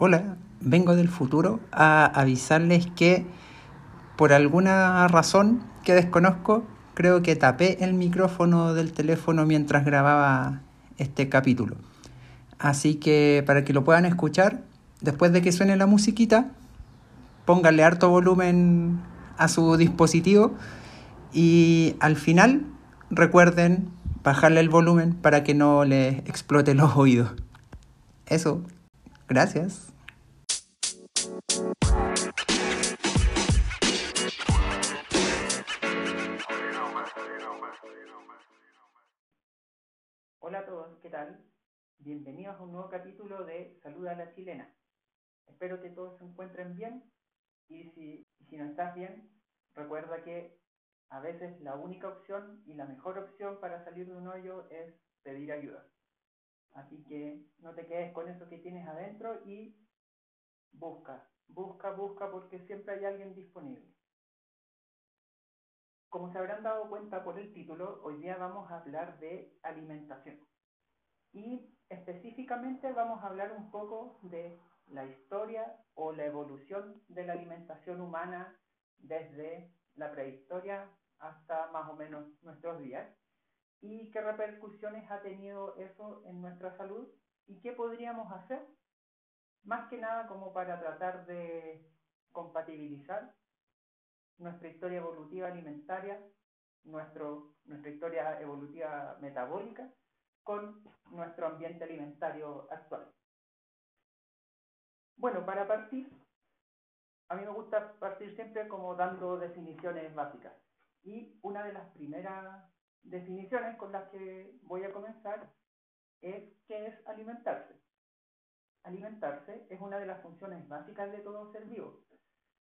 Hola, vengo del futuro a avisarles que por alguna razón que desconozco, creo que tapé el micrófono del teléfono mientras grababa este capítulo. Así que para que lo puedan escuchar, después de que suene la musiquita, pónganle harto volumen a su dispositivo y al final recuerden bajarle el volumen para que no les explote los oídos. Eso, gracias. Hola a todos, ¿qué tal? Bienvenidos a un nuevo capítulo de Saluda a la Chilena. Espero que todos se encuentren bien y si no estás bien, recuerda que a veces la única opción y la mejor opción para salir de un hoyo es pedir ayuda. Así que no te quedes con eso que tienes adentro y busca porque siempre hay alguien disponible. Como se habrán dado cuenta por el título, hoy día vamos a hablar de alimentación. Y específicamente vamos a hablar un poco de la historia o la evolución de la alimentación humana desde la prehistoria hasta más o menos nuestros días y qué repercusiones ha tenido eso en nuestra salud y qué podríamos hacer, más que nada como para tratar de compatibilizar nuestra historia evolutiva alimentaria, nuestra historia evolutiva metabólica con nuestro ambiente alimentario actual. Bueno, para partir, a mí me gusta partir siempre como dando definiciones básicas. Y una de las primeras definiciones con las que voy a comenzar es qué es alimentarse. Alimentarse es una de las funciones básicas de todo ser vivo.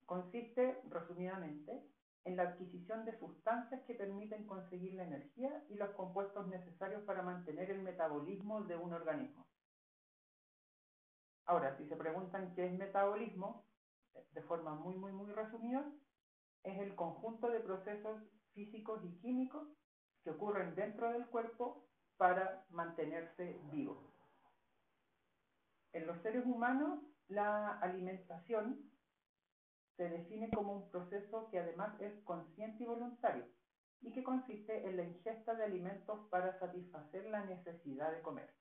Consiste, resumidamente, en la adquisición de sustancias que permiten conseguir la energía y los compuestos necesarios para mantener el metabolismo de un organismo. Ahora, si se preguntan qué es metabolismo, de forma muy resumida, es el conjunto de procesos físicos y químicos que ocurren dentro del cuerpo para mantenerse vivo. En los seres humanos, la alimentación se define como un proceso que además es consciente y voluntario, y que consiste en la ingesta de alimentos para satisfacer la necesidad de comer.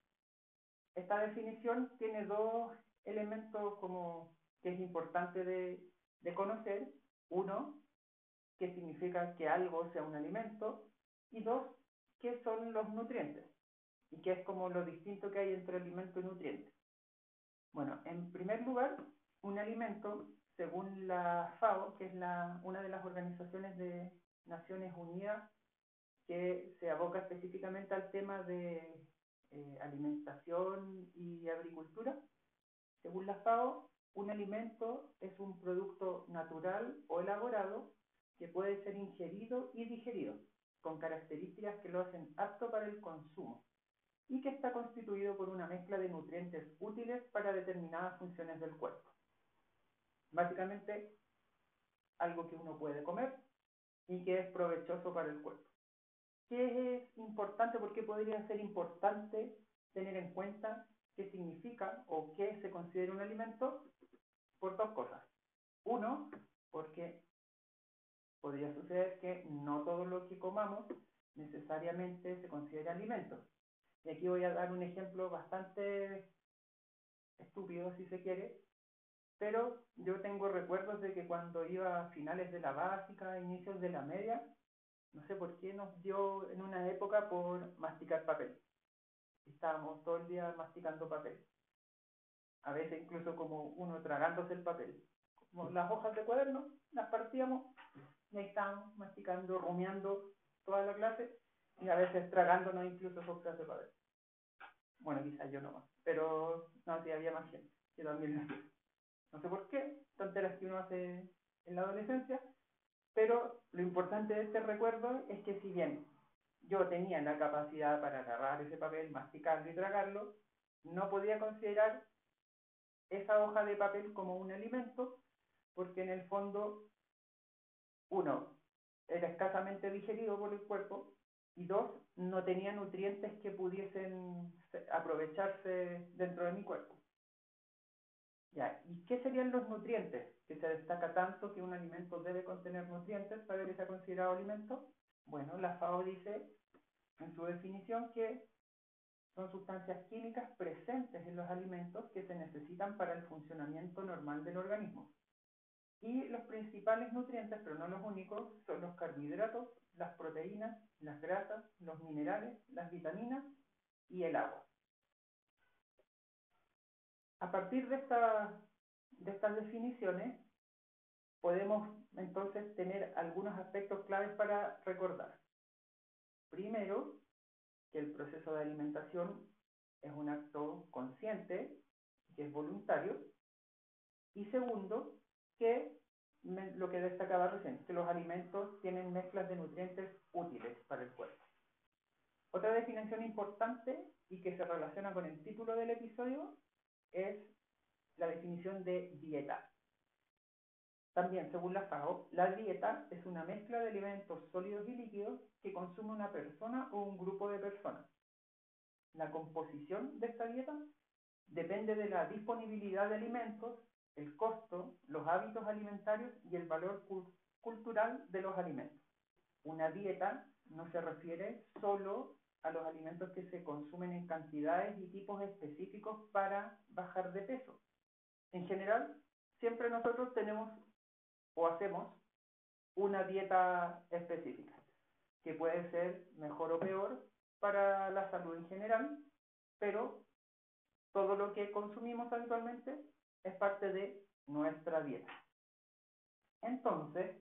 Esta definición tiene dos elementos como que es importante de conocer. Uno, qué significa que algo sea un alimento, y dos, qué son los nutrientes, y qué es como lo distinto que hay entre alimento y nutriente. Bueno, en primer lugar, un alimento, según la FAO, que es una de las organizaciones de Naciones Unidas que se aboca específicamente al tema de alimentación y agricultura, según la FAO, un alimento es un producto natural o elaborado que puede ser ingerido y digerido, con características que lo hacen apto para el consumo y que está constituido por una mezcla de nutrientes útiles para determinadas funciones del cuerpo. Básicamente, algo que uno puede comer y que es provechoso para el cuerpo. ¿Qué es importante? ¿Por qué podría ser importante tener en cuenta qué significa o qué se considera un alimento? Por dos cosas. Uno, porque podría suceder que no todo lo que comamos necesariamente se considera alimento. Y aquí voy a dar un ejemplo bastante estúpido, si se quiere, pero yo tengo recuerdos de que cuando iba a finales de la básica, inicios de la media, no sé por qué nos dio en una época por masticar papel. Estábamos todo el día masticando papel. A veces incluso como uno tragándose el papel. Como las hojas de cuaderno, las partíamos, y ahí estábamos masticando, rumiando toda la clase, y a veces tragándonos incluso hojas de papel. Bueno, quizás yo no más, pero no, sí había más gente que también lo hacía. No sé por qué, tonteras que uno hace en la adolescencia, pero lo importante de este recuerdo es que si bien yo tenía la capacidad para agarrar ese papel, masticarlo y tragarlo, no podía considerar esa hoja de papel como un alimento, porque en el fondo, uno, era escasamente digerido por el cuerpo, y dos, no tenía nutrientes que pudiesen aprovecharse dentro de mi cuerpo. Ya, ¿y qué serían los nutrientes? Que se destaca tanto que un alimento debe contener nutrientes para que sea considerado alimento. Bueno, la FAO dice en su definición que son sustancias químicas presentes en los alimentos que se necesitan para el funcionamiento normal del organismo. Y los principales nutrientes, pero no los únicos, son los carbohidratos, las proteínas, las grasas, los minerales, las vitaminas y el agua. A partir de estas definiciones, podemos entonces tener algunos aspectos claves para recordar. Primero, que el proceso de alimentación es un acto consciente, que es voluntario. Y segundo, que lo que destacaba recién, que los alimentos tienen mezclas de nutrientes útiles para el cuerpo. Otra definición importante y que se relaciona con el título del episodio es la definición de dieta. También, según la FAO, la dieta es una mezcla de alimentos sólidos y líquidos que consume una persona o un grupo de personas. La composición de esta dieta depende de la disponibilidad de alimentos, el costo, los hábitos alimentarios y el valor cultural de los alimentos. Una dieta no se refiere solo a los alimentos que se consumen en cantidades y tipos específicos para bajar de peso. En general, siempre nosotros tenemos o hacemos una dieta específica, que puede ser mejor o peor para la salud en general, pero todo lo que consumimos habitualmente es parte de nuestra dieta. Entonces,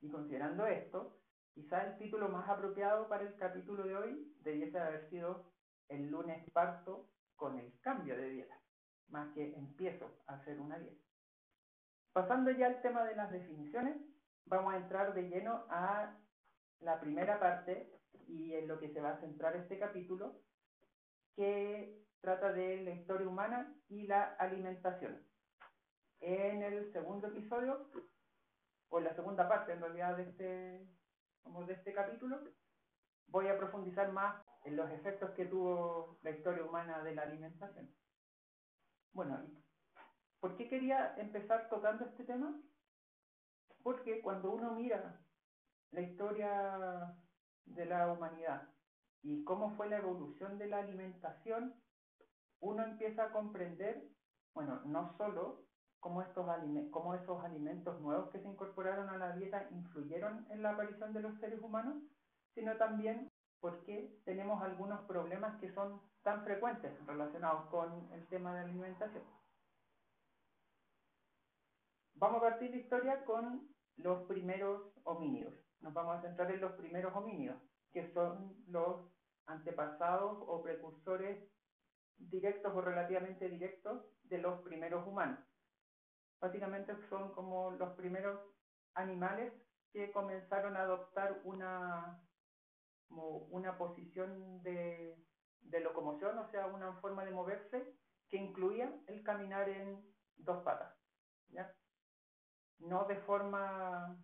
y considerando esto, quizá el título más apropiado para el capítulo de hoy debiese haber sido el lunes parto con el cambio de dieta, más que empiezo a hacer una dieta. Pasando ya al tema de las definiciones, vamos a entrar de lleno a la primera parte y en lo que se va a centrar este capítulo, que trata de la historia humana y la alimentación. En el segundo episodio, o en la segunda parte en realidad de este capítulo, voy a profundizar más en los efectos que tuvo la historia humana de la alimentación. Bueno, ¿por qué quería empezar tocando este tema? Porque cuando uno mira la historia de la humanidad y cómo fue la evolución de la alimentación, uno empieza a comprender, bueno, no solo cómo esos alimentos nuevos que se incorporaron a la dieta influyeron en la aparición de los seres humanos, sino también por qué tenemos algunos problemas que son tan frecuentes relacionados con el tema de la alimentación. Vamos a partir la historia con los primeros homínidos. Nos vamos a centrar en los primeros homínidos, que son los antepasados o precursores directos o relativamente directos de los primeros humanos. Básicamente son como los primeros animales que comenzaron a adoptar una posición de locomoción, o sea, una forma de moverse que incluía el caminar en dos patas, ¿ya? No de forma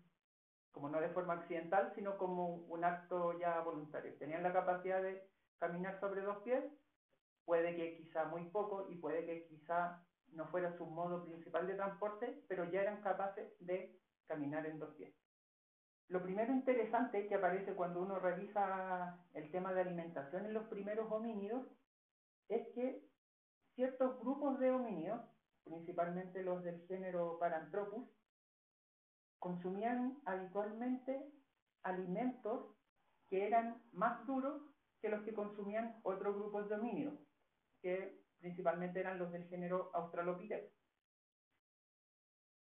accidental, sino como un acto ya voluntario. Tenían la capacidad de caminar sobre dos pies, puede que quizá muy poco y puede que quizá no fuera su modo principal de transporte, pero ya eran capaces de caminar en dos pies. Lo primero interesante que aparece cuando uno revisa el tema de alimentación en los primeros homínidos es que ciertos grupos de homínidos, principalmente los del género Paranthropus, consumían habitualmente alimentos que eran más duros que los que consumían otros grupos de homínidos, que principalmente eran los del género Australopithecus.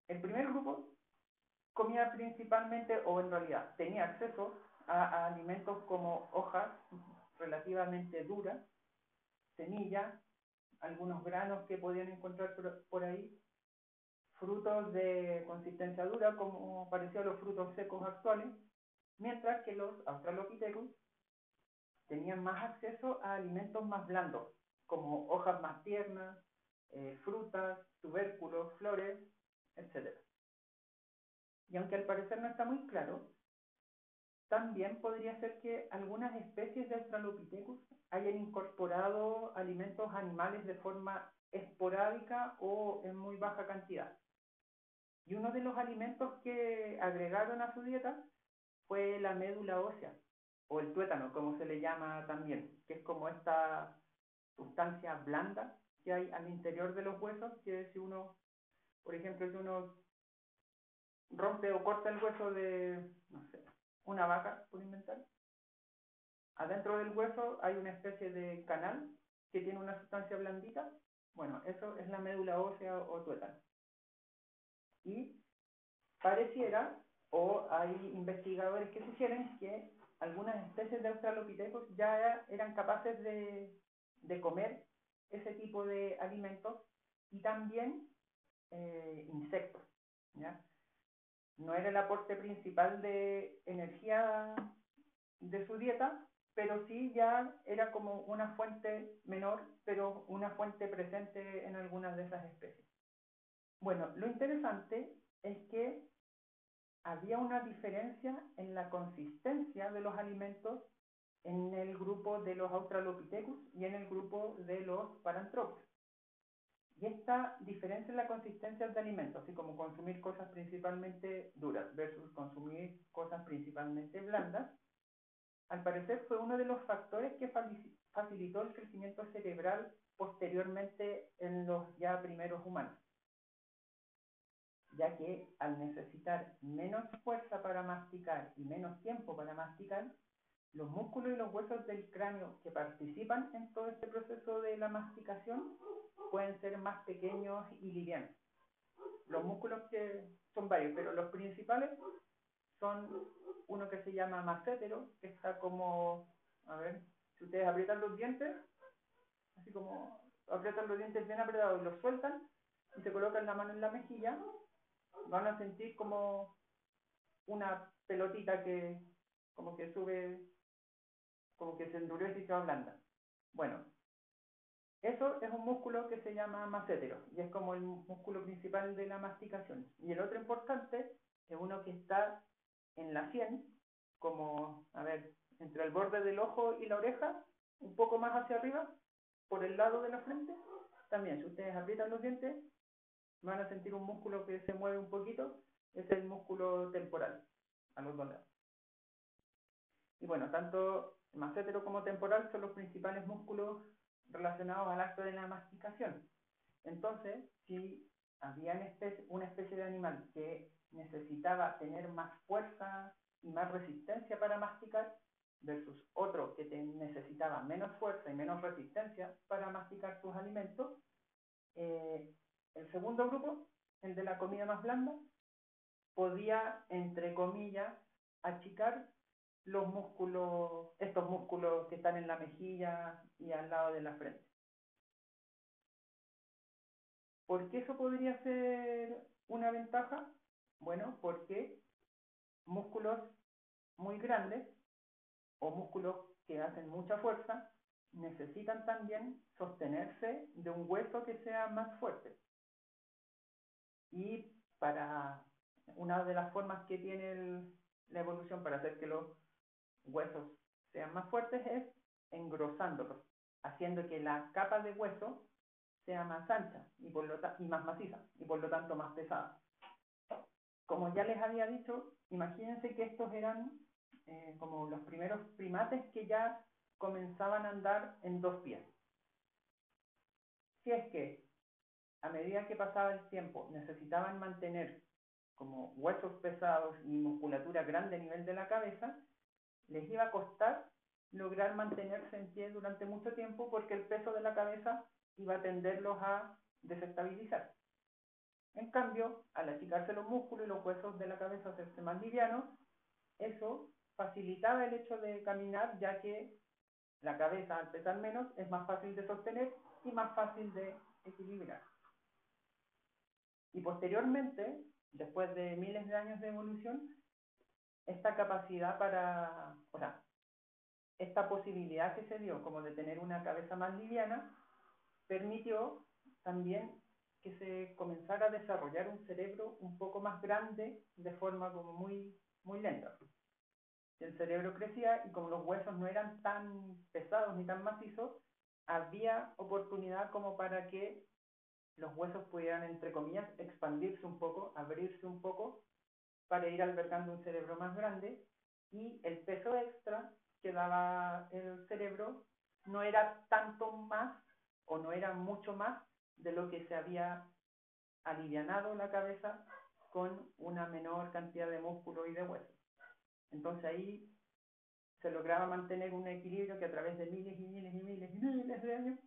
El primer grupo comía principalmente, o en realidad tenía acceso a alimentos como hojas relativamente duras, semillas, algunos granos que podían encontrar por ahí, frutos de consistencia dura como parecía a los frutos secos actuales, mientras que los Australopithecus tenían más acceso a alimentos más blandos, como hojas más tiernas, frutas, tubérculos, flores, etc. Y aunque al parecer no está muy claro, también podría ser que algunas especies de Australopithecus hayan incorporado alimentos animales de forma esporádica o en muy baja cantidad. Y uno de los alimentos que agregaron a su dieta fue la médula ósea, o el tuétano, como se le llama también, que es como esta sustancia blanda que hay al interior de los huesos, que si uno, por ejemplo, si uno rompe o corta el hueso de, no sé, una vaca, por inventar, adentro del hueso hay una especie de canal que tiene una sustancia blandita. Bueno, eso es la médula ósea o tuétano. Y pareciera, o hay investigadores que sugieren, que algunas especies de australopitecos ya eran capaces de comer ese tipo de alimentos y también insectos, ¿ya? No era el aporte principal de energía de su dieta, pero sí ya era como una fuente menor, pero una fuente presente en algunas de esas especies. Bueno, lo interesante es que había una diferencia en la consistencia de los alimentos en el grupo de los Australopithecus y en el grupo de los Paranthropus. Y esta diferencia en la consistencia de alimentos, así como consumir cosas principalmente duras versus consumir cosas principalmente blandas, al parecer fue uno de los factores que facilitó el crecimiento cerebral posteriormente en los ya primeros humanos, ya que al necesitar menos fuerza para masticar y menos tiempo para masticar, los músculos y los huesos del cráneo que participan en todo este proceso de la masticación pueden ser más pequeños y livianos. Los músculos, que son varios, pero los principales son uno que se llama massétero, que está como, a ver, si ustedes aprietan los dientes, así como aprietan los dientes bien apretados y los sueltan, y se colocan la mano en la mejilla, van a sentir como una pelotita que como que sube, como que se endurece y se ablanda. Bueno, eso es un músculo que se llama massétero, y es como el músculo principal de la masticación. Y el otro importante es uno que está en la sien, como, a ver, entre el borde del ojo y la oreja, un poco más hacia arriba, por el lado de la frente. También, si ustedes aprietan los dientes, van a sentir un músculo que se mueve un poquito, es el músculo temporal, a los dos lados. Y bueno, tanto massétero como temporal son los principales músculos relacionados al acto de la masticación. Entonces, si había una especie de animal que necesitaba tener más fuerza y más resistencia para masticar, versus otro que necesitaba menos fuerza y menos resistencia para masticar sus alimentos, el segundo grupo, el de la comida más blanda, podía, entre comillas, achicar los músculos, estos músculos que están en la mejilla y al lado de la frente. ¿Por qué eso podría ser una ventaja? Bueno, porque músculos muy grandes o músculos que hacen mucha fuerza necesitan también sostenerse de un hueso que sea más fuerte. Y para una de las formas que tiene la evolución para hacer que los huesos sean más fuertes es engrosándolos, haciendo que la capa de hueso sea más ancha y más maciza y por lo tanto más pesada. Como ya les había dicho, imagínense que estos eran como los primeros primates que ya comenzaban a andar en dos pies. Si es que a medida que pasaba el tiempo necesitaban mantener como huesos pesados y musculatura grande a nivel de la cabeza, les iba a costar lograr mantenerse en pie durante mucho tiempo porque el peso de la cabeza iba a tenderlos a desestabilizar. En cambio, al achicarse los músculos y los huesos de la cabeza hacerse más livianos, eso facilitaba el hecho de caminar, ya que la cabeza, al pesar menos, es más fácil de sostener y más fácil de equilibrar. Y posteriormente, después de miles de años de evolución, esta capacidad para, o sea, esta posibilidad que se dio como de tener una cabeza más liviana, permitió también que se comenzara a desarrollar un cerebro un poco más grande de forma como muy lenta. El cerebro crecía y como los huesos no eran tan pesados ni tan macizos, había oportunidad como para que los huesos pudieran, entre comillas, expandirse un poco, abrirse un poco, para ir albergando un cerebro más grande, y el peso extra que daba el cerebro no era tanto más o no era mucho más de lo que se había alivianado la cabeza con una menor cantidad de músculo y de hueso. Entonces ahí se lograba mantener un equilibrio que a través de miles y miles y miles y miles de años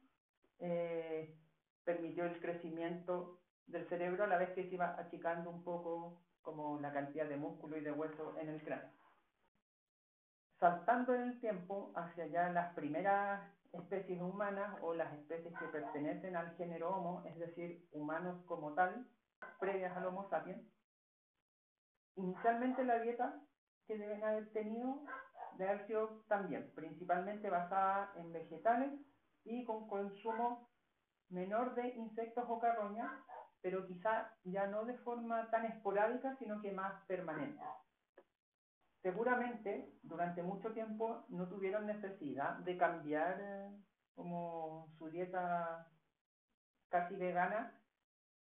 permitió el crecimiento del cerebro a la vez que se iba achicando un poco como la cantidad de músculo y de hueso en el cráneo. Saltando en el tiempo hacia ya las primeras especies humanas o las especies que pertenecen al género Homo, es decir, humanos como tal, previas al Homo sapiens, inicialmente la dieta que deben haber tenido debe haber sido también principalmente basada en vegetales y con consumo menor de insectos o carroñas, pero quizá ya no de forma tan esporádica, sino que más permanente. Seguramente, durante mucho tiempo, no tuvieron necesidad de cambiar como su dieta casi vegana,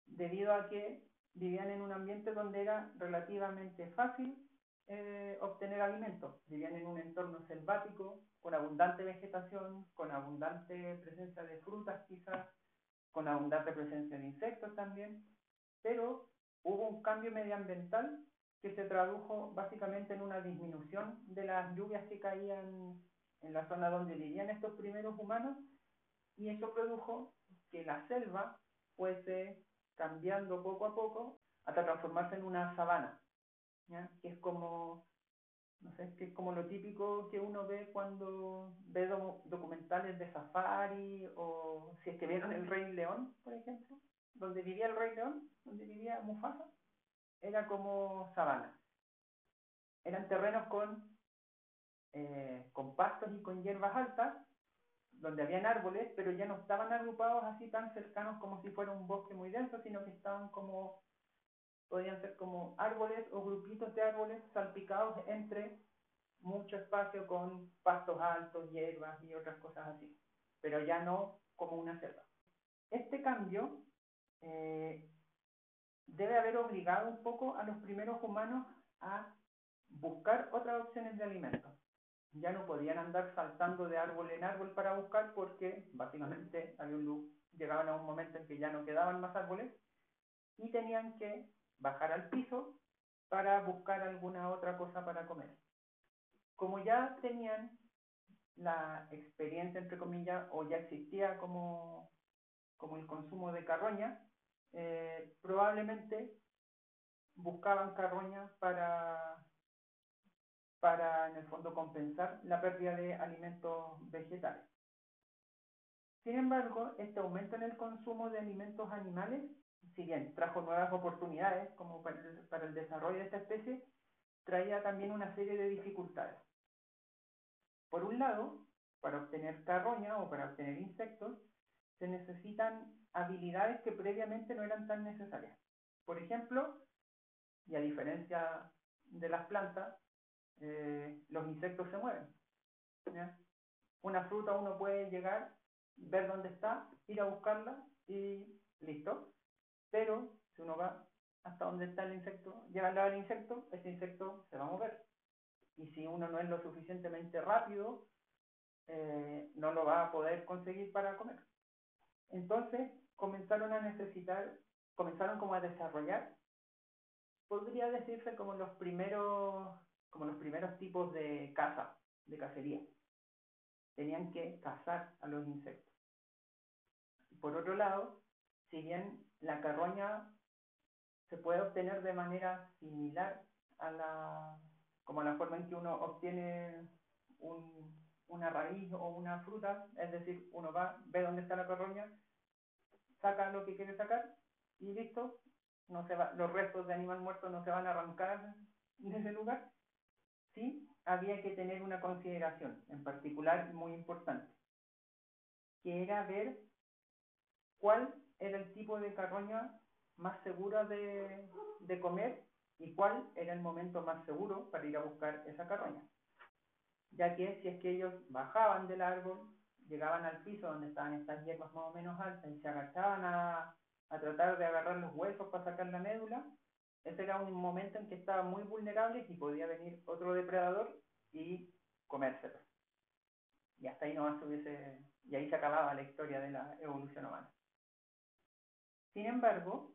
debido a que vivían en un ambiente donde era relativamente fácil obtener alimentos. Vivían en un entorno selvático, con abundante vegetación, con abundante presencia de frutas quizás, con abundante presencia de insectos también, pero hubo un cambio medioambiental que se tradujo básicamente en una disminución de las lluvias que caían en la zona donde vivían estos primeros humanos, y eso produjo que la selva fuese cambiando poco a poco hasta transformarse en una sabana, ¿ya? Que es como, no sé, que es como lo típico que uno ve cuando ve documentales de safari, o si es que vieron El Rey León, por ejemplo, donde vivía el Rey León, donde vivía Mufasa, era como sabana. Eran terrenos con pastos y con hierbas altas, donde habían árboles, pero ya no estaban agrupados así tan cercanos como si fuera un bosque muy denso, sino que estaban como, podían ser como árboles o grupitos de árboles salpicados entre mucho espacio con pastos altos, hierbas y otras cosas así, pero ya no como una selva. Este cambio debe haber obligado un poco a los primeros humanos a buscar otras opciones de alimentos. Ya no podían andar saltando de árbol en árbol para buscar, porque básicamente llegaban a un momento en que ya no quedaban más árboles y tenían que bajar al piso para buscar alguna otra cosa para comer. Como ya tenían la experiencia, entre comillas, o ya existía como el consumo de carroña, probablemente buscaban carroña para en el fondo compensar la pérdida de alimentos vegetales. Sin embargo, este aumento en el consumo de alimentos animales, si bien trajo nuevas oportunidades como para el desarrollo de esta especie, traía también una serie de dificultades. Por un lado, para obtener carroña o para obtener insectos, se necesitan habilidades que previamente no eran tan necesarias. Por ejemplo, y a diferencia de las plantas, los insectos se mueven, ¿ya? Una fruta uno puede llegar, ver dónde está, ir a buscarla y listo. Pero si uno va hasta donde está el insecto, llega al lado del insecto, ese insecto se va a mover. Y si uno no es lo suficientemente rápido, no lo va a poder conseguir para comer. Entonces comenzaron como a desarrollar, podría decirse, como los primeros tipos de caza, de cacería. Tenían que cazar a los insectos. Por otro lado, si bien la carroña se puede obtener de manera similar a la forma en que uno obtiene una raíz o una fruta, es decir, uno va, ve dónde está la carroña, saca lo que quiere sacar y listo, los restos de animal muerto no se van a arrancar de ese lugar. Sí, había que tener una consideración en particular muy importante, que era ver cuál era el tipo de carroña más segura de comer y cuál era el momento más seguro para ir a buscar esa carroña, ya que si es que ellos bajaban del árbol, llegaban al piso donde estaban estas hierbas más o menos altas y se agachaban a a tratar de agarrar los huesos para sacar la médula. Ese era un momento en que estaba muy vulnerable y podía venir otro depredador y comérselo. Y hasta ahí nomás hubiese, y ahí se acababa la historia de la evolución humana. Sin embargo,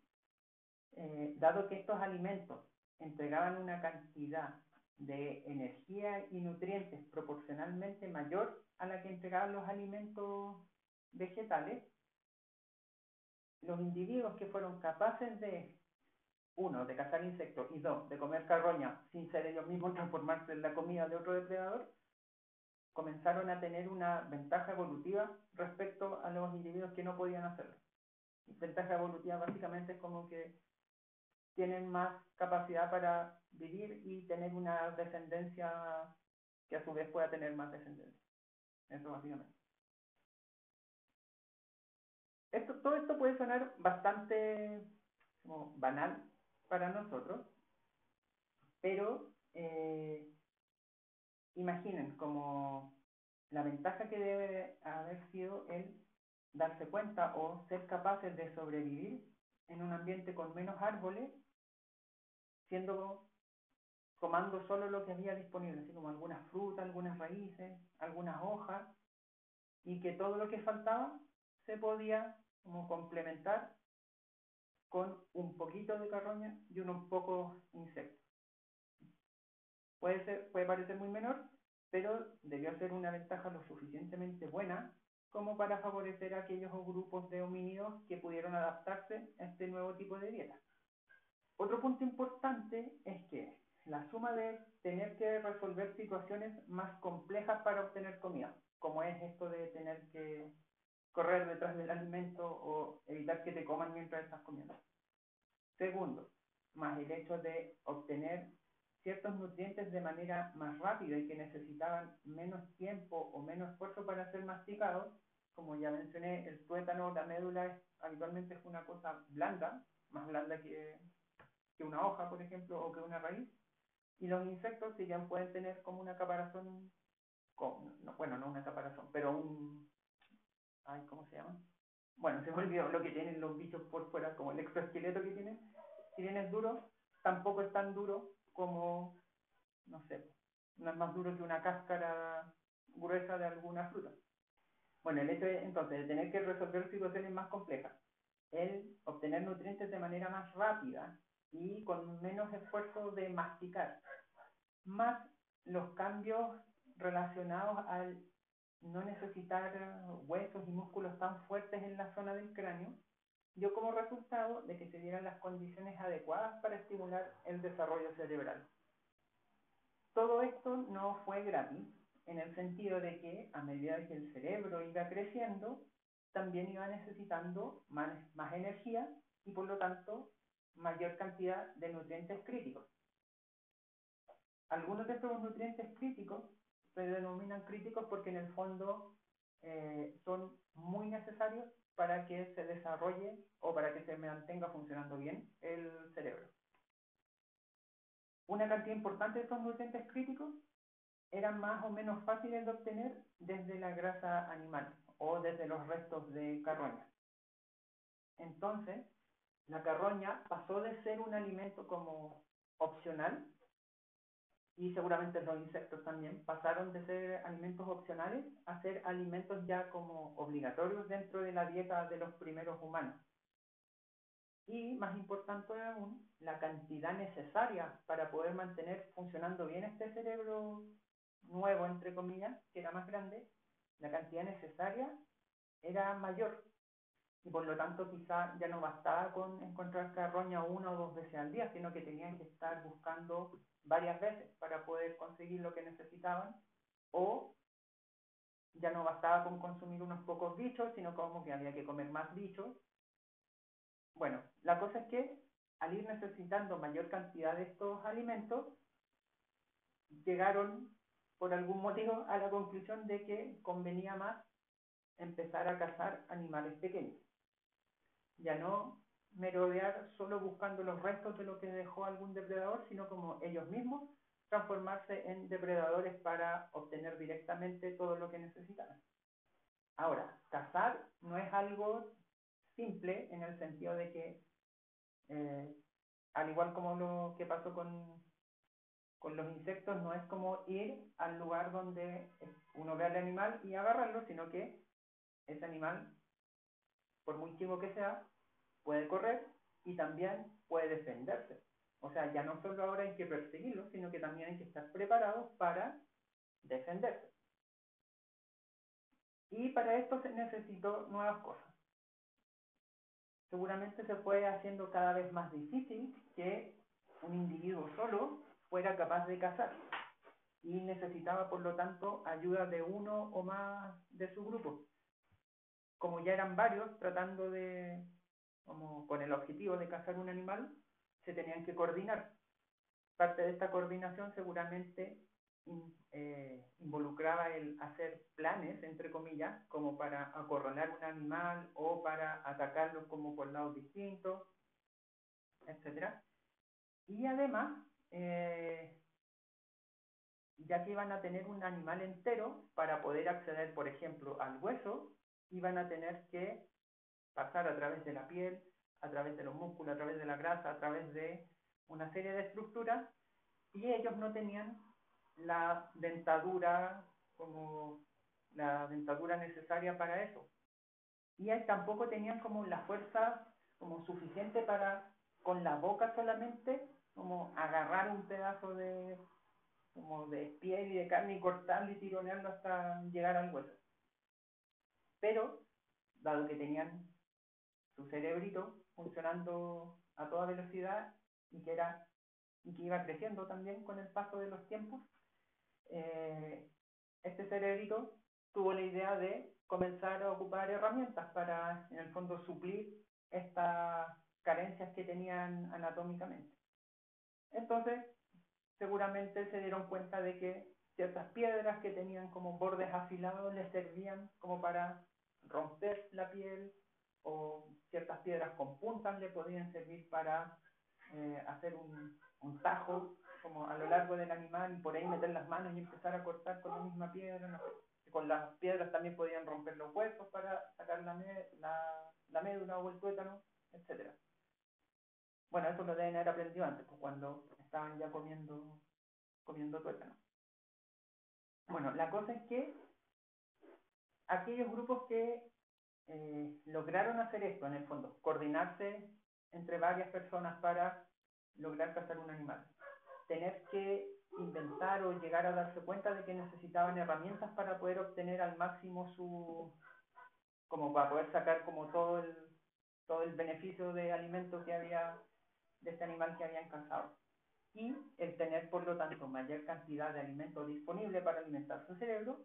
dado que estos alimentos entregaban una cantidad de energía y nutrientes proporcionalmente mayor a la que entregaban los alimentos vegetales, los individuos que fueron capaces de, uno, de cazar insectos, y dos, de comer carroña sin ser ellos mismos transformarse en la comida de otro depredador, comenzaron a tener una ventaja evolutiva respecto a los individuos que no podían hacerlo. Ventaja evolutiva básicamente es como que tienen más capacidad para vivir y tener una descendencia que a su vez pueda tener más descendencia. Eso básicamente. Todo esto puede sonar bastante como banal para nosotros, pero imaginen como la ventaja que debe haber sido el darse cuenta o ser capaces de sobrevivir en un ambiente con menos árboles, comando solo lo que había disponible, así como algunas frutas, algunas raíces, algunas hojas, y que todo lo que faltaba se podía como complementar con un poquito de carroña y unos pocos insectos. Puede parecer muy menor, pero debió ser una ventaja lo suficientemente buena como para favorecer a aquellos grupos de homínidos que pudieron adaptarse a este nuevo tipo de dieta. Otro punto importante es que la suma de tener que resolver situaciones más complejas para obtener comida, como es esto de tener que correr detrás del alimento o evitar que te coman mientras estás comiendo. Segundo, más el hecho de obtener ciertos nutrientes de manera más rápida y que necesitaban menos tiempo o menos esfuerzo para ser masticados. Como ya mencioné, el tuétano, la médula, habitualmente es una cosa blanda, más blanda que una hoja, por ejemplo, o que una raíz. Y los insectos, si bien pueden tener como una caparazón, bueno, no una caparazón, pero un... Ay, ¿cómo se llama? Bueno, se me olvidó lo que tienen los bichos por fuera, como el exoesqueleto que tienen. Si bien es duro, tampoco es tan duro como, no sé, no es más duro que una cáscara gruesa de alguna fruta. Bueno, el hecho es, entonces, de tener que resolver situaciones más complejas, el obtener nutrientes de manera más rápida y con menos esfuerzo de masticar, más los cambios relacionados al no necesitar huesos y músculos tan fuertes en la zona del cráneo, dio como resultado de que se dieran las condiciones adecuadas para estimular el desarrollo cerebral. Todo esto no fue gratis, en el sentido de que a medida que el cerebro iba creciendo, también iba necesitando más energía y por lo tanto mayor cantidad de nutrientes críticos. Algunos de estos nutrientes críticos se denominan críticos porque en el fondo son muy necesarios para que se desarrolle o para que se mantenga funcionando bien el cerebro. Una cantidad importante de estos nutrientes críticos eran más o menos fáciles de obtener desde la grasa animal o desde los restos de carroña. Entonces, la carroña pasó de ser un alimento como opcional, y seguramente los insectos también pasaron de ser alimentos opcionales a ser alimentos ya como obligatorios dentro de la dieta de los primeros humanos. Y más importante aún, la cantidad necesaria para poder mantener funcionando bien este cerebro nuevo, entre comillas, que era más grande, la cantidad necesaria era mayor. Y por lo tanto quizá ya no bastaba con encontrar carroña 1 o 2 veces al día, sino que tenían que estar buscando varias veces para poder conseguir lo que necesitaban, o ya no bastaba con consumir unos pocos bichos, sino como que había que comer más bichos. Bueno, la cosa es que al ir necesitando mayor cantidad de estos alimentos, llegaron por algún motivo a la conclusión de que convenía más empezar a cazar animales pequeños. Ya no merodear solo buscando los restos de lo que dejó algún depredador, sino como ellos mismos transformarse en depredadores para obtener directamente todo lo que necesitaban. Ahora, cazar no es algo simple en el sentido de que, al igual como lo que pasó con los insectos, no es como ir al lugar donde uno ve al animal y agarrarlo, sino que ese animal, por muy chico que sea, puede correr y también puede defenderse. O sea, ya no solo ahora hay que perseguirlo, sino que también hay que estar preparados para defenderse. Y para esto se necesitó nuevas cosas. Seguramente se fue haciendo cada vez más difícil que un individuo solo fuera capaz de cazar, y necesitaba, por lo tanto, ayuda de uno o más de su grupo. Como ya eran varios tratando de, como con el objetivo de cazar un animal, se tenían que coordinar. Parte de esta coordinación seguramente involucraba el hacer planes, entre comillas, como para acorralar un animal o para atacarlo como por lados distintos, etc. Y además, ya que iban a tener un animal entero, para poder acceder, por ejemplo, al hueso, iban a tener que pasar a través de la piel, a través de los músculos, a través de la grasa, a través de una serie de estructuras, y ellos no tenían la dentadura, como la dentadura necesaria para eso, y tampoco tenían como la fuerza como suficiente para, con la boca solamente, como agarrar un pedazo de, como de piel y de carne, y cortarlo y tironearlo hasta llegar al hueso. Pero dado que tenían su cerebrito funcionando a toda velocidad, y que iba creciendo también con el paso de los tiempos, este cerebrito tuvo la idea de comenzar a ocupar herramientas para, en el fondo, suplir estas carencias que tenían anatómicamente. Entonces, seguramente se dieron cuenta de que ciertas piedras que tenían como bordes afilados les servían como para romper la piel, o ciertas piedras con puntas le podían servir para hacer un tajo como a lo largo del animal, y por ahí meter las manos y empezar a cortar con la misma piedra, ¿no? Con las piedras también podían romper los huesos para sacar la médula o el tuétano, etc. Bueno, eso lo deben haber aprendido antes, pues, cuando estaban ya comiendo tuétano. Bueno, la cosa es que aquellos grupos que lograron hacer esto, en el fondo, coordinarse entre varias personas para lograr cazar un animal, tener que inventar o llegar a darse cuenta de que necesitaban herramientas para poder obtener al máximo como para poder sacar como todo el beneficio de alimento que había, de este animal que habían cazado, y el tener, por lo tanto, mayor cantidad de alimento disponible para alimentar su cerebro,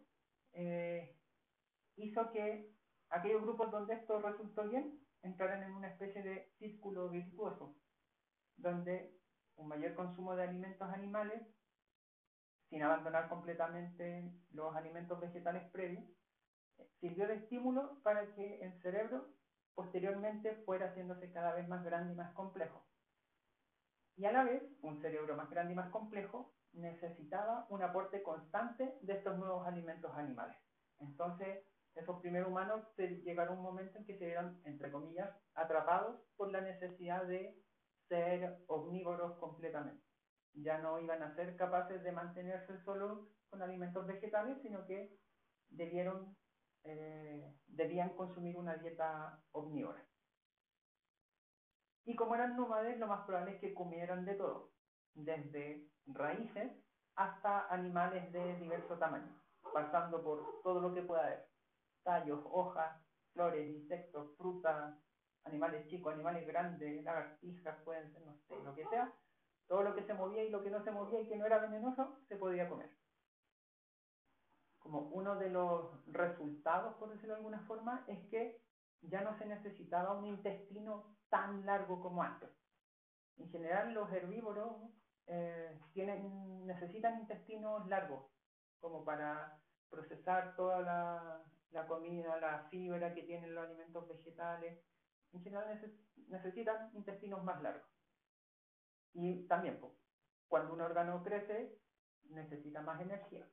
hizo que aquellos grupos donde esto resultó bien entraran en una especie de círculo virtuoso, donde un mayor consumo de alimentos animales, sin abandonar completamente los alimentos vegetales previos, sirvió de estímulo para que el cerebro posteriormente fuera haciéndose cada vez más grande y más complejo. Y a la vez, un cerebro más grande y más complejo necesitaba un aporte constante de estos nuevos alimentos animales. Entonces, esos primeros humanos llegaron a un momento en que se vieron, entre comillas, atrapados por la necesidad de ser omnívoros completamente. Ya no iban a ser capaces de mantenerse solo con alimentos vegetales, sino que debían consumir una dieta omnívora. Y como eran nómades, lo más probable es que comieran de todo, desde raíces hasta animales de diverso tamaño, pasando por todo lo que pueda haber: tallos, hojas, flores, insectos, frutas, animales chicos, animales grandes, lagartijas, pueden ser, no sé, lo que sea. Todo lo que se movía y lo que no se movía y que no era venenoso, se podía comer. Como uno de los resultados, por decirlo de alguna forma, es que ya no se necesitaba un intestino tan largo como antes. En general, los herbívoros necesitan intestinos largos, como para procesar toda la comida, la fibra que tienen los alimentos vegetales. En general necesitan intestinos más largos. Y también, pues, cuando un órgano crece, necesita más energía.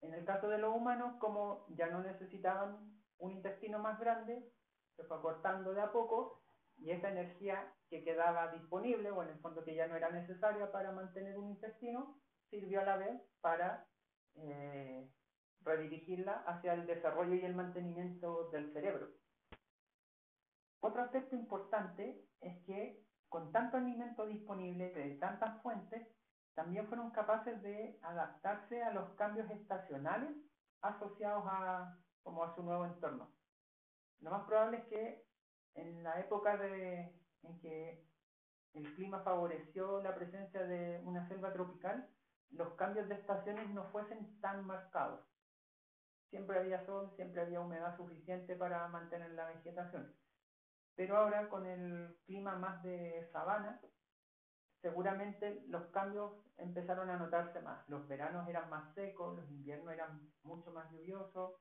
En el caso de los humanos, como ya no necesitaban un intestino más grande, se fue cortando de a poco, y esa energía que quedaba disponible, o en el fondo que ya no era necesaria para mantener un intestino, sirvió a la vez para redirigirla hacia el desarrollo y el mantenimiento del cerebro. Otro aspecto importante es que con tanto alimento disponible de tantas fuentes, también fueron capaces de adaptarse a los cambios estacionales asociados a su nuevo entorno. Lo más probable es que en la época en que el clima favoreció la presencia de una selva tropical, los cambios de estaciones no fuesen tan marcados. Siempre había sol, siempre había humedad suficiente para mantener la vegetación. Pero ahora, con el clima más de sabana, seguramente los cambios empezaron a notarse más. Los veranos eran más secos, los inviernos eran mucho más lluviosos,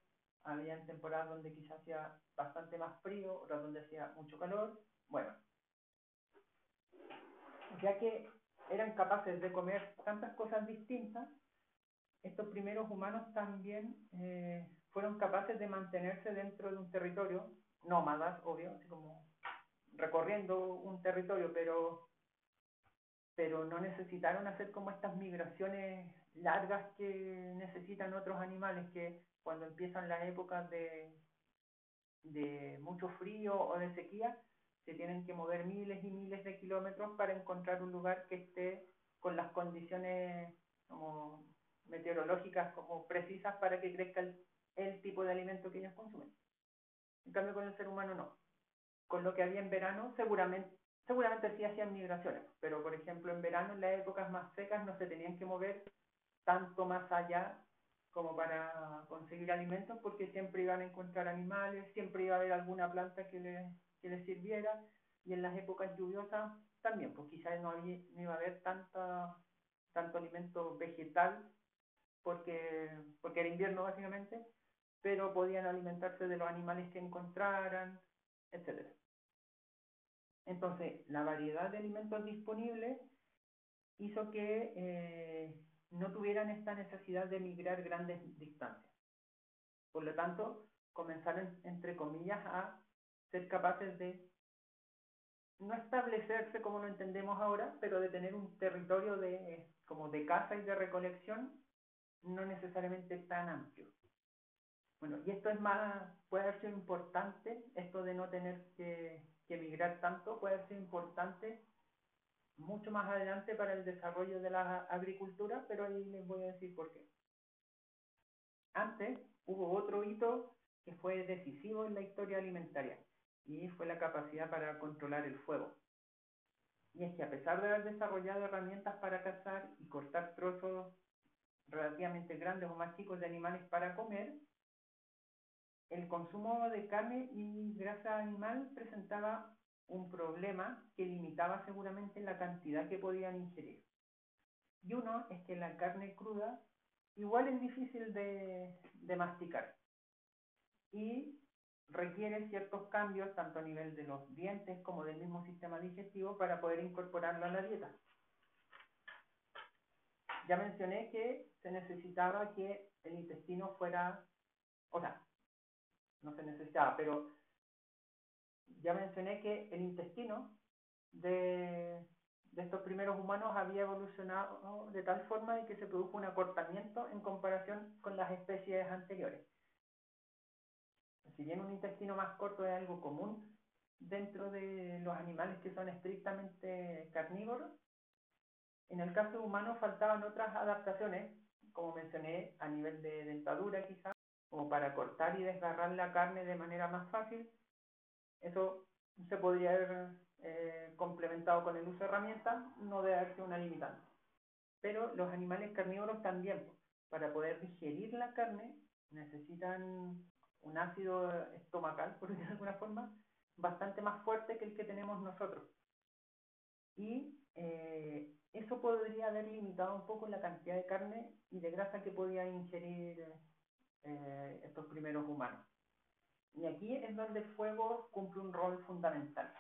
había temporadas donde quizás hacía bastante más frío, otras donde hacía mucho calor. Bueno, ya que eran capaces de comer tantas cosas distintas, estos primeros humanos también fueron capaces de mantenerse dentro de un territorio, nómadas, obvio, así como recorriendo un territorio, pero no necesitaron hacer como estas migraciones largas que necesitan otros animales, que cuando empiezan las épocas de mucho frío o de sequía, se tienen que mover miles y miles de kilómetros para encontrar un lugar que esté con las condiciones como meteorológicas como precisas para que crezca el tipo de alimento que ellos consumen. En cambio, con el ser humano no. Con lo que había en verano, seguramente sí hacían migraciones, pero por ejemplo en verano, en las épocas más secas, no se tenían que mover tanto más allá como para conseguir alimentos, porque siempre iban a encontrar animales, siempre iba a haber alguna planta que les sirviera, y en las épocas lluviosas también, pues quizás no iba a haber tanto alimento vegetal, porque era invierno básicamente, pero podían alimentarse de los animales que encontraran, etc. Entonces, la variedad de alimentos disponibles hizo que no tuvieran esta necesidad de migrar grandes distancias. Por lo tanto, comenzaron, entre comillas, a ser capaces de no establecerse como lo entendemos ahora, pero de tener un territorio como de caza y de recolección no necesariamente tan amplio. Bueno, y esto es más, puede haber sido importante, esto de no tener que emigrar tanto, puede haber sido importante mucho más adelante para el desarrollo de la agricultura, pero ahí les voy a decir por qué. Antes hubo otro hito que fue decisivo en la historia alimentaria, y fue la capacidad para controlar el fuego. Y es que a pesar de haber desarrollado herramientas para cazar y cortar trozos relativamente grandes o más chicos de animales para comer, el consumo de carne y grasa animal presentaba un problema que limitaba seguramente la cantidad que podían ingerir. Y uno es que la carne cruda igual es difícil de masticar, y requiere ciertos cambios tanto a nivel de los dientes como del mismo sistema digestivo para poder incorporarlo a la dieta. Ya mencioné que se necesitaba que el intestino fuera, o sea, no se necesitaba, pero ya mencioné que el intestino de estos primeros humanos había evolucionado de tal forma de que se produjo un acortamiento en comparación con las especies anteriores. Si bien un intestino más corto es algo común dentro de los animales que son estrictamente carnívoros, en el caso humano faltaban otras adaptaciones, como mencioné, a nivel de dentadura quizás, como para cortar y desgarrar la carne de manera más fácil. Eso se podría haber complementado con el uso de herramientas, no debe haber sido una limitante. Pero los animales carnívoros también, para poder digerir la carne, necesitan un ácido estomacal, por decirlo de alguna forma, bastante más fuerte que el que tenemos nosotros. Y eso podría haber limitado un poco la cantidad de carne y de grasa que podían ingerir estos primeros humanos. Y aquí es donde el fuego cumple un rol fundamental,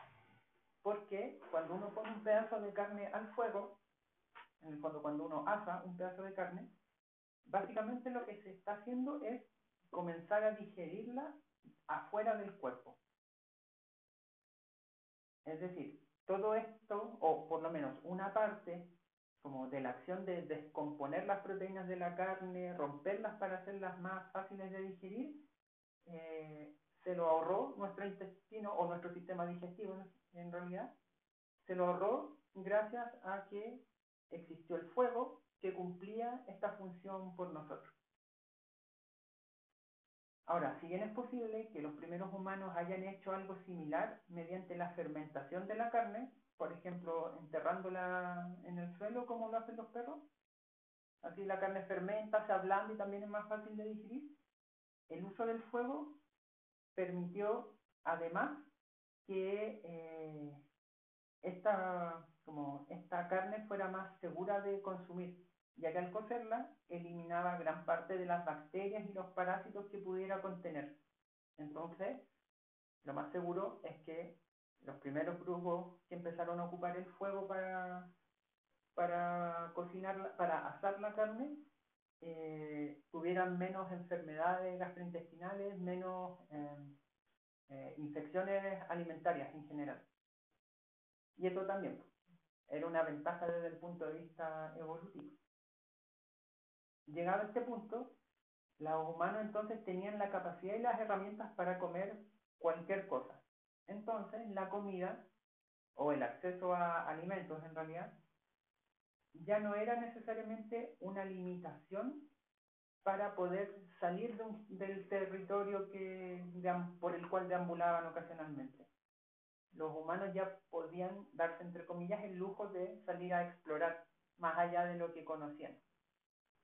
porque cuando uno pone un pedazo de carne al fuego, en el fondo cuando uno asa un pedazo de carne, básicamente lo que se está haciendo es comenzar a digerirla afuera del cuerpo. Es decir, todo esto, o por lo menos una parte, como de la acción de descomponer las proteínas de la carne, romperlas para hacerlas más fáciles de digerir, se lo ahorró nuestro intestino o nuestro sistema digestivo en realidad, se lo ahorró gracias a que existió el fuego que cumplía esta función por nosotros. Ahora, si bien es posible que los primeros humanos hayan hecho algo similar mediante la fermentación de la carne, por ejemplo, enterrándola en el suelo como lo hacen los perros, así la carne fermenta, se ablanda y también es más fácil de digerir, el uso del fuego permitió además que esta carne fuera más segura de consumir, ya que al cocerla eliminaba gran parte de las bacterias y los parásitos que pudiera contener. Entonces, lo más seguro es que los primeros grupos que empezaron a ocupar el fuego para cocinar, para asar la carne, tuvieran menos enfermedades gastrointestinales, menos infecciones alimentarias en general. Y esto también era una ventaja desde el punto de vista evolutivo. Llegado a este punto, los humanos entonces tenían la capacidad y las herramientas para comer cualquier cosa. Entonces, la comida, o el acceso a alimentos en realidad, ya no era necesariamente una limitación para poder salir del territorio por el cual deambulaban ocasionalmente. Los humanos ya podían darse, entre comillas, el lujo de salir a explorar más allá de lo que conocían.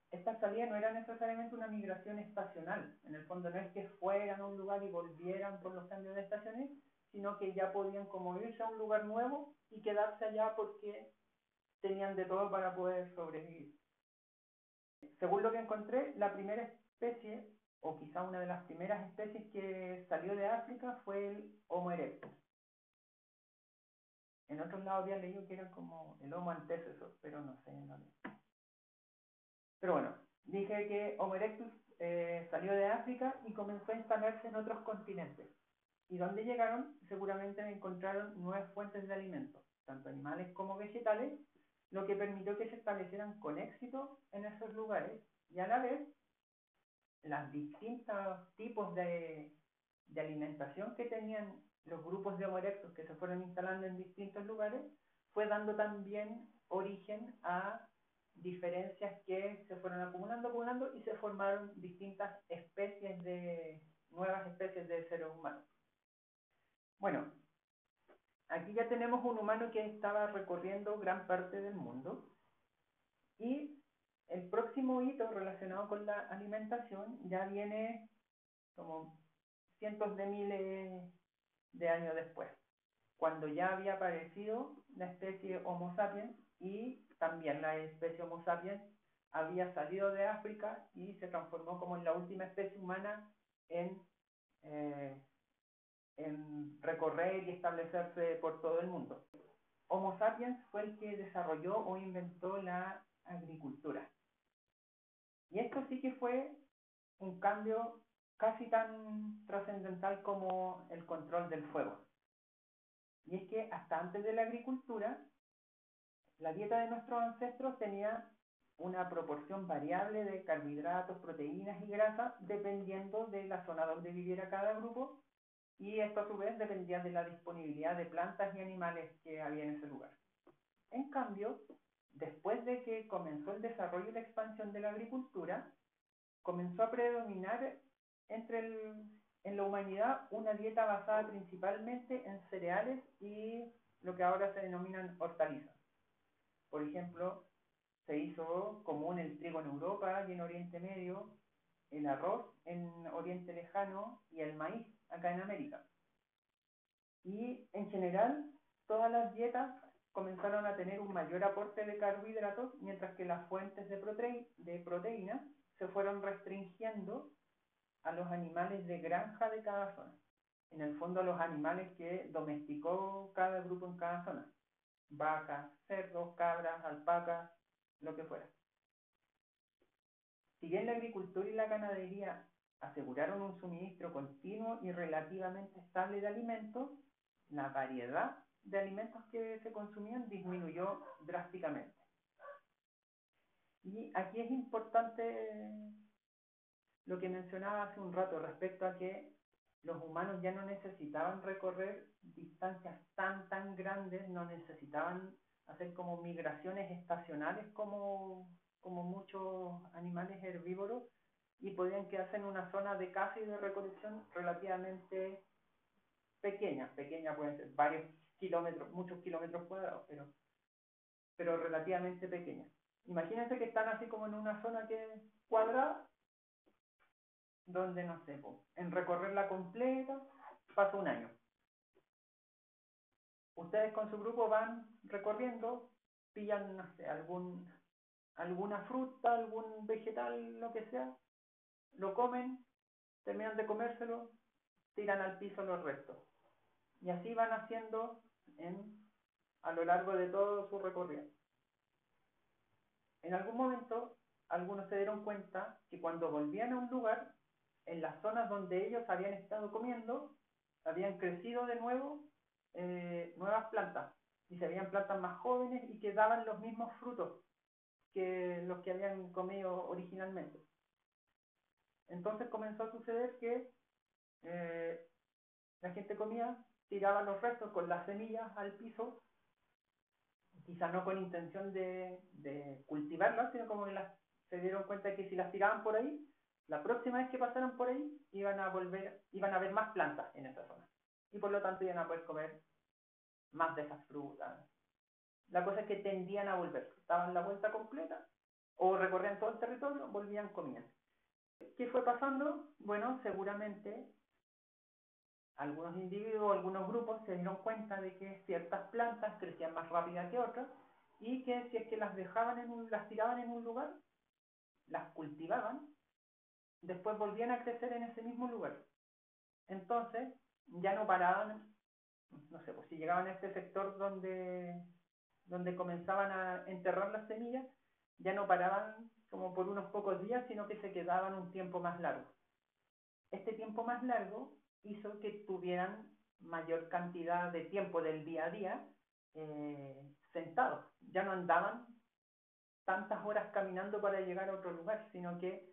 Esta salida no era necesariamente una migración estacional. En el fondo no es que fueran a un lugar y volvieran por los cambios de estaciones, sino que ya podían como irse a un lugar nuevo y quedarse allá porque tenían de todo para poder sobrevivir. Según lo que encontré, la primera especie, o quizá una de las primeras especies que salió de África fue el Homo erectus. En otros lados había leído que era como el Homo antecesor, pero no sé en dónde. Pero bueno, dije que Homo erectus salió de África y comenzó a instalarse en otros continentes. Y donde llegaron, seguramente encontraron nuevas fuentes de alimentos, tanto animales como vegetales, lo que permitió que se establecieran con éxito en esos lugares. Y a la vez, los distintos tipos de alimentación que tenían los grupos de Homo erectus que se fueron instalando en distintos lugares, fue dando también origen a diferencias que se fueron acumulando y se formaron distintas especies nuevas especies de seres humanos. Bueno, aquí ya tenemos un humano que estaba recorriendo gran parte del mundo y el próximo hito relacionado con la alimentación ya viene como cientos de miles de años después, cuando ya había aparecido la especie Homo sapiens y también la especie Homo sapiens había salido de África y se transformó como en la última especie humana en recorrer y establecerse por todo el mundo. Homo sapiens fue el que desarrolló o inventó la agricultura. Y esto sí que fue un cambio casi tan trascendental como el control del fuego. Y es que hasta antes de la agricultura, la dieta de nuestros ancestros tenía una proporción variable de carbohidratos, proteínas y grasas dependiendo de la zona donde viviera cada grupo, y esto a su vez dependía de la disponibilidad de plantas y animales que había en ese lugar. En cambio, después de que comenzó el desarrollo y la expansión de la agricultura, comenzó a predominar en la humanidad una dieta basada principalmente en cereales y lo que ahora se denominan hortalizas. Por ejemplo, se hizo común el trigo en Europa y en Oriente Medio, el arroz en Oriente Lejano y el maíz acá en América. Y en general, todas las dietas comenzaron a tener un mayor aporte de carbohidratos, mientras que las fuentes de proteínas se fueron restringiendo a los animales de granja de cada zona. En el fondo, a los animales que domesticó cada grupo en cada zona. Vacas, cerdos, cabras, alpacas, lo que fuera. Si bien la agricultura y la ganadería aseguraron un suministro continuo y relativamente estable de alimentos, la variedad de alimentos que se consumían disminuyó drásticamente. Y aquí es importante lo que mencionaba hace un rato respecto a que los humanos ya no necesitaban recorrer distancias tan grandes, no necesitaban hacer como migraciones estacionales como muchos animales herbívoros, y podían quedarse en una zona de caza y de recolección relativamente pequeña, pueden ser varios kilómetros, muchos kilómetros cuadrados, pero relativamente pequeña. Imagínense que están así como en una zona que es cuadrada, donde, no sé, en recorrerla completa pasa un año. Ustedes con su grupo van recorriendo, pillan, no sé, alguna fruta, algún vegetal, lo que sea, lo comen, terminan de comérselo, tiran al piso los restos. Y así van haciendo a lo largo de todo su recorrido. En algún momento, algunos se dieron cuenta que cuando volvían a un lugar, en las zonas donde ellos habían estado comiendo, habían crecido de nuevo nuevas plantas, y se habían plantas más jóvenes y que daban los mismos frutos que los que habían comido originalmente. Entonces comenzó a suceder que la gente comía, tiraba los restos con las semillas al piso, quizá no con intención de cultivarlas, sino como que se dieron cuenta que si las tiraban por ahí, la próxima vez que pasaran por ahí iban a ver más plantas en esa zona, y por lo tanto iban a poder comer más de esas frutas. La cosa es que tendían a volver, daban la vuelta completa, o recorrían todo el territorio, volvían, comían. ¿Qué fue pasando? Bueno, seguramente algunos individuos, algunos grupos se dieron cuenta de que ciertas plantas crecían más rápida que otras, y que si es que las tiraban en un lugar, las cultivaban, después volvían a crecer en ese mismo lugar. Entonces, ya no paraban, no sé, pues si llegaban a este sector donde comenzaban a enterrar las semillas, ya no paraban como por unos pocos días, sino que se quedaban un tiempo más largo. Este tiempo más largo hizo que tuvieran mayor cantidad de tiempo del día a día sentados. Ya no andaban tantas horas caminando para llegar a otro lugar, sino que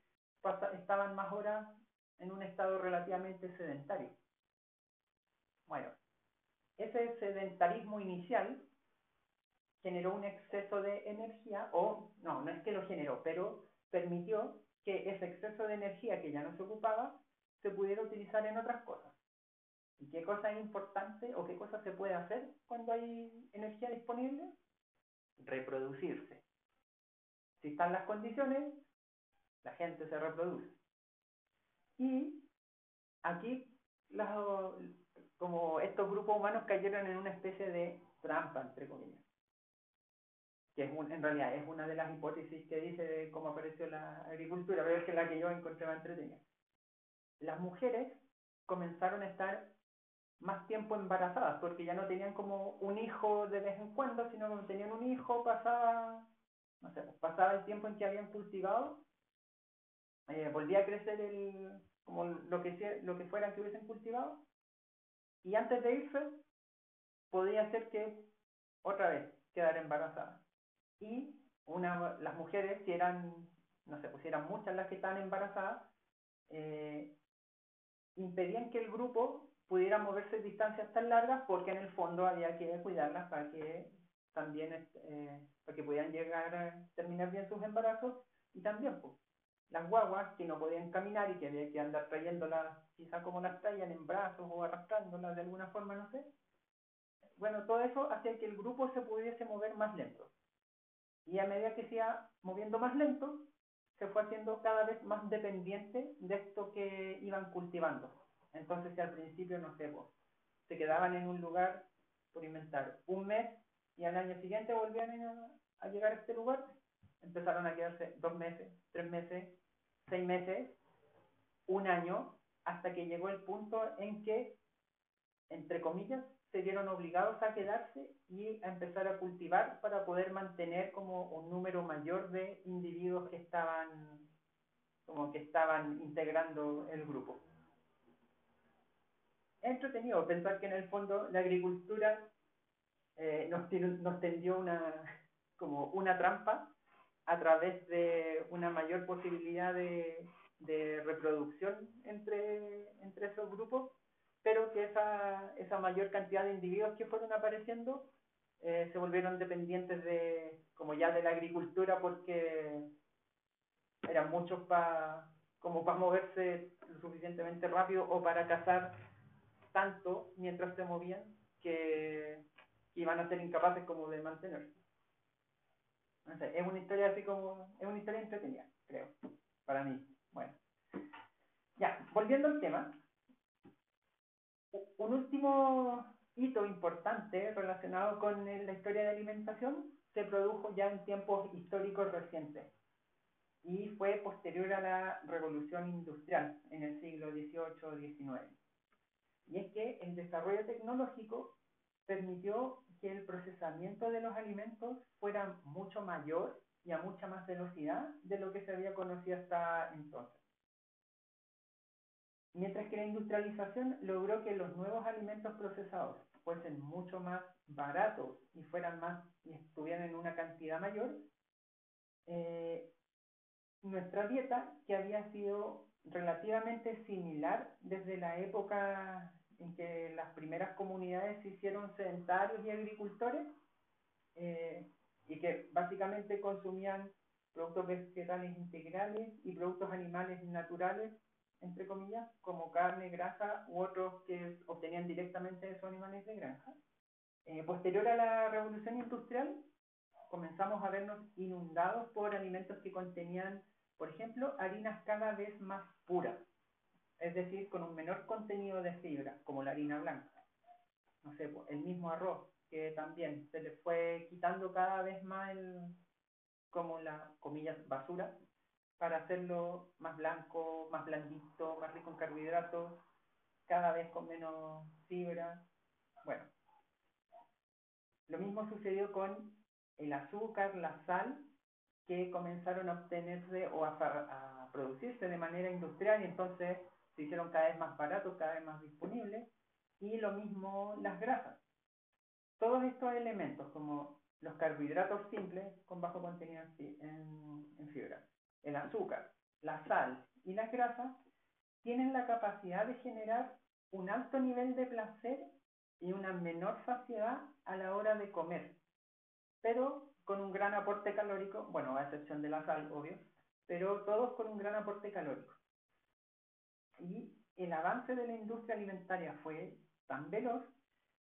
estaban más horas en un estado relativamente sedentario. Bueno, ese sedentarismo inicial generó un exceso de energía, o no es que lo generó, pero permitió que ese exceso de energía que ya no se ocupaba se pudiera utilizar en otras cosas. ¿Y qué cosa es importante o qué cosa se puede hacer cuando hay energía disponible? Reproducirse. Si están las condiciones, la gente se reproduce. Y aquí, como estos grupos humanos cayeron en una especie de trampa, entre comillas, que en realidad es una de las hipótesis que dice de cómo apareció la agricultura, pero es que la que yo encontré más entretenida. Las mujeres comenzaron a estar más tiempo embarazadas, porque ya no tenían como un hijo de vez en cuando, sino que tenían un hijo, pasaba el tiempo en que habían cultivado, volvía a crecer como lo que fuera que hubiesen cultivado, y antes de irse podía ser que otra vez quedara embarazada. Y las mujeres, si eran, no sé, pues eran muchas las que estaban embarazadas, impedían que el grupo pudiera moverse distancias tan largas, porque en el fondo había que cuidarlas para que también para que pudieran llegar a terminar bien sus embarazos, y también pues las guaguas que no podían caminar y que había que andar trayéndolas, quizá como las traían en brazos o arrastrándolas de alguna forma, no sé. Bueno, todo eso hacía que el grupo se pudiese mover más lento, y a medida que se iba moviendo más lento, se fue haciendo cada vez más dependiente de esto que iban cultivando. Entonces, si al principio, no sé, se quedaban en un lugar, por inventar, un mes, y al año siguiente volvían a llegar a este lugar, empezaron a quedarse 2 meses, 3 meses, 6 meses, un año, hasta que llegó el punto en que, entre comillas, se vieron obligados a quedarse y a empezar a cultivar para poder mantener como un número mayor de individuos que estaban integrando el grupo. Entretenido pensar que en el fondo la agricultura nos tendió como una trampa a través de una mayor posibilidad de reproducción entre esos grupos, pero que esa mayor cantidad de individuos que fueron apareciendo se volvieron dependientes de la agricultura, porque eran muchos para moverse lo suficientemente rápido o para cazar tanto mientras se movían que iban a ser incapaces como de mantenerse. No sé, es una historia es una historia entretenida, creo, para mí. Bueno, ya, volviendo al tema, un último hito importante relacionado con la historia de alimentación se produjo ya en tiempos históricos recientes y fue posterior a la Revolución Industrial en el siglo XVIII-XIX. Y es que el desarrollo tecnológico permitió que el procesamiento de los alimentos fuera mucho mayor y a mucha más velocidad de lo que se había conocido hasta entonces. Mientras que la industrialización logró que los nuevos alimentos procesados fuesen mucho más baratos y estuvieran en una cantidad mayor, nuestra dieta, que había sido relativamente similar desde la época en que las primeras comunidades se hicieron sedentarios y agricultores, y que básicamente consumían productos vegetales integrales y productos animales naturales, entre comillas, como carne, grasa u otros que obtenían directamente de esos animales de granja. Posterior a la Revolución Industrial, comenzamos a vernos inundados por alimentos que contenían, por ejemplo, harinas cada vez más puras, es decir, con un menor contenido de fibra, como la harina blanca. No sé, el mismo arroz, que también se le fue quitando cada vez más como la, comillas, basura, para hacerlo más blanco, más blandito, más rico en carbohidratos, cada vez con menos fibra. Bueno, lo mismo sucedió con el azúcar, la sal, que comenzaron a obtenerse o a producirse de manera industrial, y entonces se hicieron cada vez más baratos, cada vez más disponibles, y lo mismo las grasas. Todos estos elementos, como los carbohidratos simples con bajo contenido en fibra, el azúcar, la sal y las grasas, tienen la capacidad de generar un alto nivel de placer y una menor saciedad a la hora de comer, pero con un gran aporte calórico, bueno, a excepción de la sal, obvio, pero todos con un gran aporte calórico. Y el avance de la industria alimentaria fue tan veloz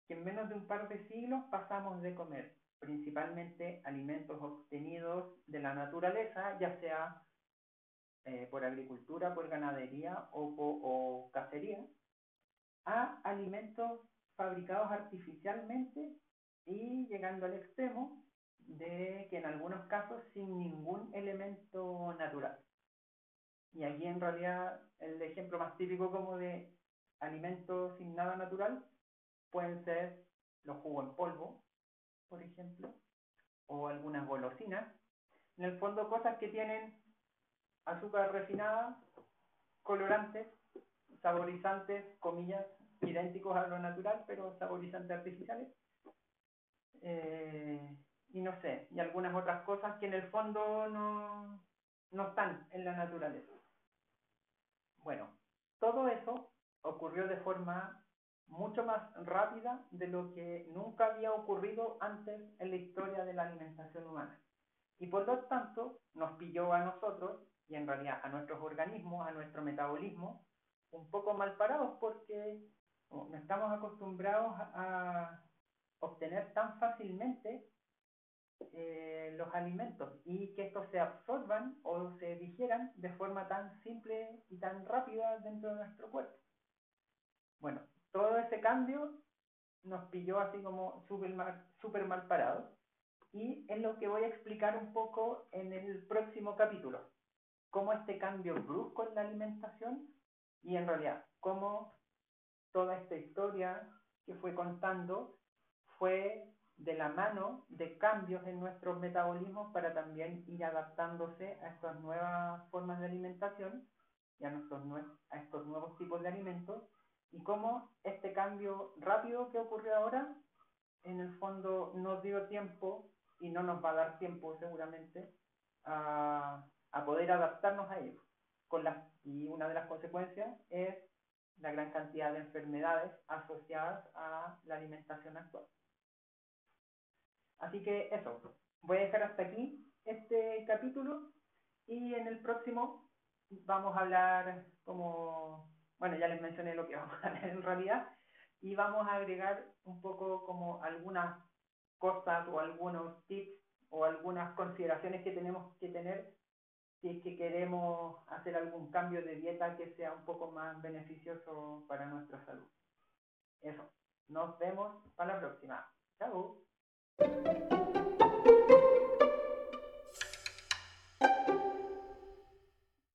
que en menos de un par de siglos pasamos de comer principalmente alimentos obtenidos de la naturaleza, ya sea por agricultura, por ganadería o cacería, a alimentos fabricados artificialmente y llegando al extremo de que en algunos casos sin ningún elemento natural. Y aquí en realidad el ejemplo más típico como de alimentos sin nada natural pueden ser los jugos en polvo, por ejemplo, o algunas golosinas. En el fondo, cosas que tienen azúcar refinada, colorantes, saborizantes, comillas, idénticos a lo natural, pero saborizantes artificiales. Y no sé, y algunas otras cosas que en el fondo no están en la naturaleza. Bueno, todo eso ocurrió de forma mucho más rápida de lo que nunca había ocurrido antes en la historia de la alimentación humana. Y por lo tanto, nos pilló a nosotros, y en realidad a nuestros organismos, a nuestro metabolismo, un poco mal parados, porque no estamos acostumbrados a obtener tan fácilmente los alimentos y que estos se absorban o se digieran de forma tan simple y tan rápida dentro de nuestro cuerpo. Bueno, todo ese cambio nos pilló así como súper mal parados, y es lo que voy a explicar un poco en el próximo capítulo, cómo este cambio brusco en la alimentación y en realidad cómo toda esta historia que fue contando fue de la mano de cambios en nuestros metabolismos para también ir adaptándose a estas nuevas formas de alimentación y a estos nuevos tipos de alimentos, y cómo este cambio rápido que ocurrió ahora en el fondo nos dio tiempo y no nos va a dar tiempo seguramente a poder adaptarnos a ello. Y una de las consecuencias es la gran cantidad de enfermedades asociadas a la alimentación actual. Así que eso, voy a dejar hasta aquí este capítulo y en el próximo vamos a hablar como... Bueno, ya les mencioné lo que vamos a hablar en realidad y vamos a agregar un poco como algunas cosas o algunos tips o algunas consideraciones que tenemos que tener si es que queremos hacer algún cambio de dieta que sea un poco más beneficioso para nuestra salud. Eso. Nos vemos para la próxima. Chao.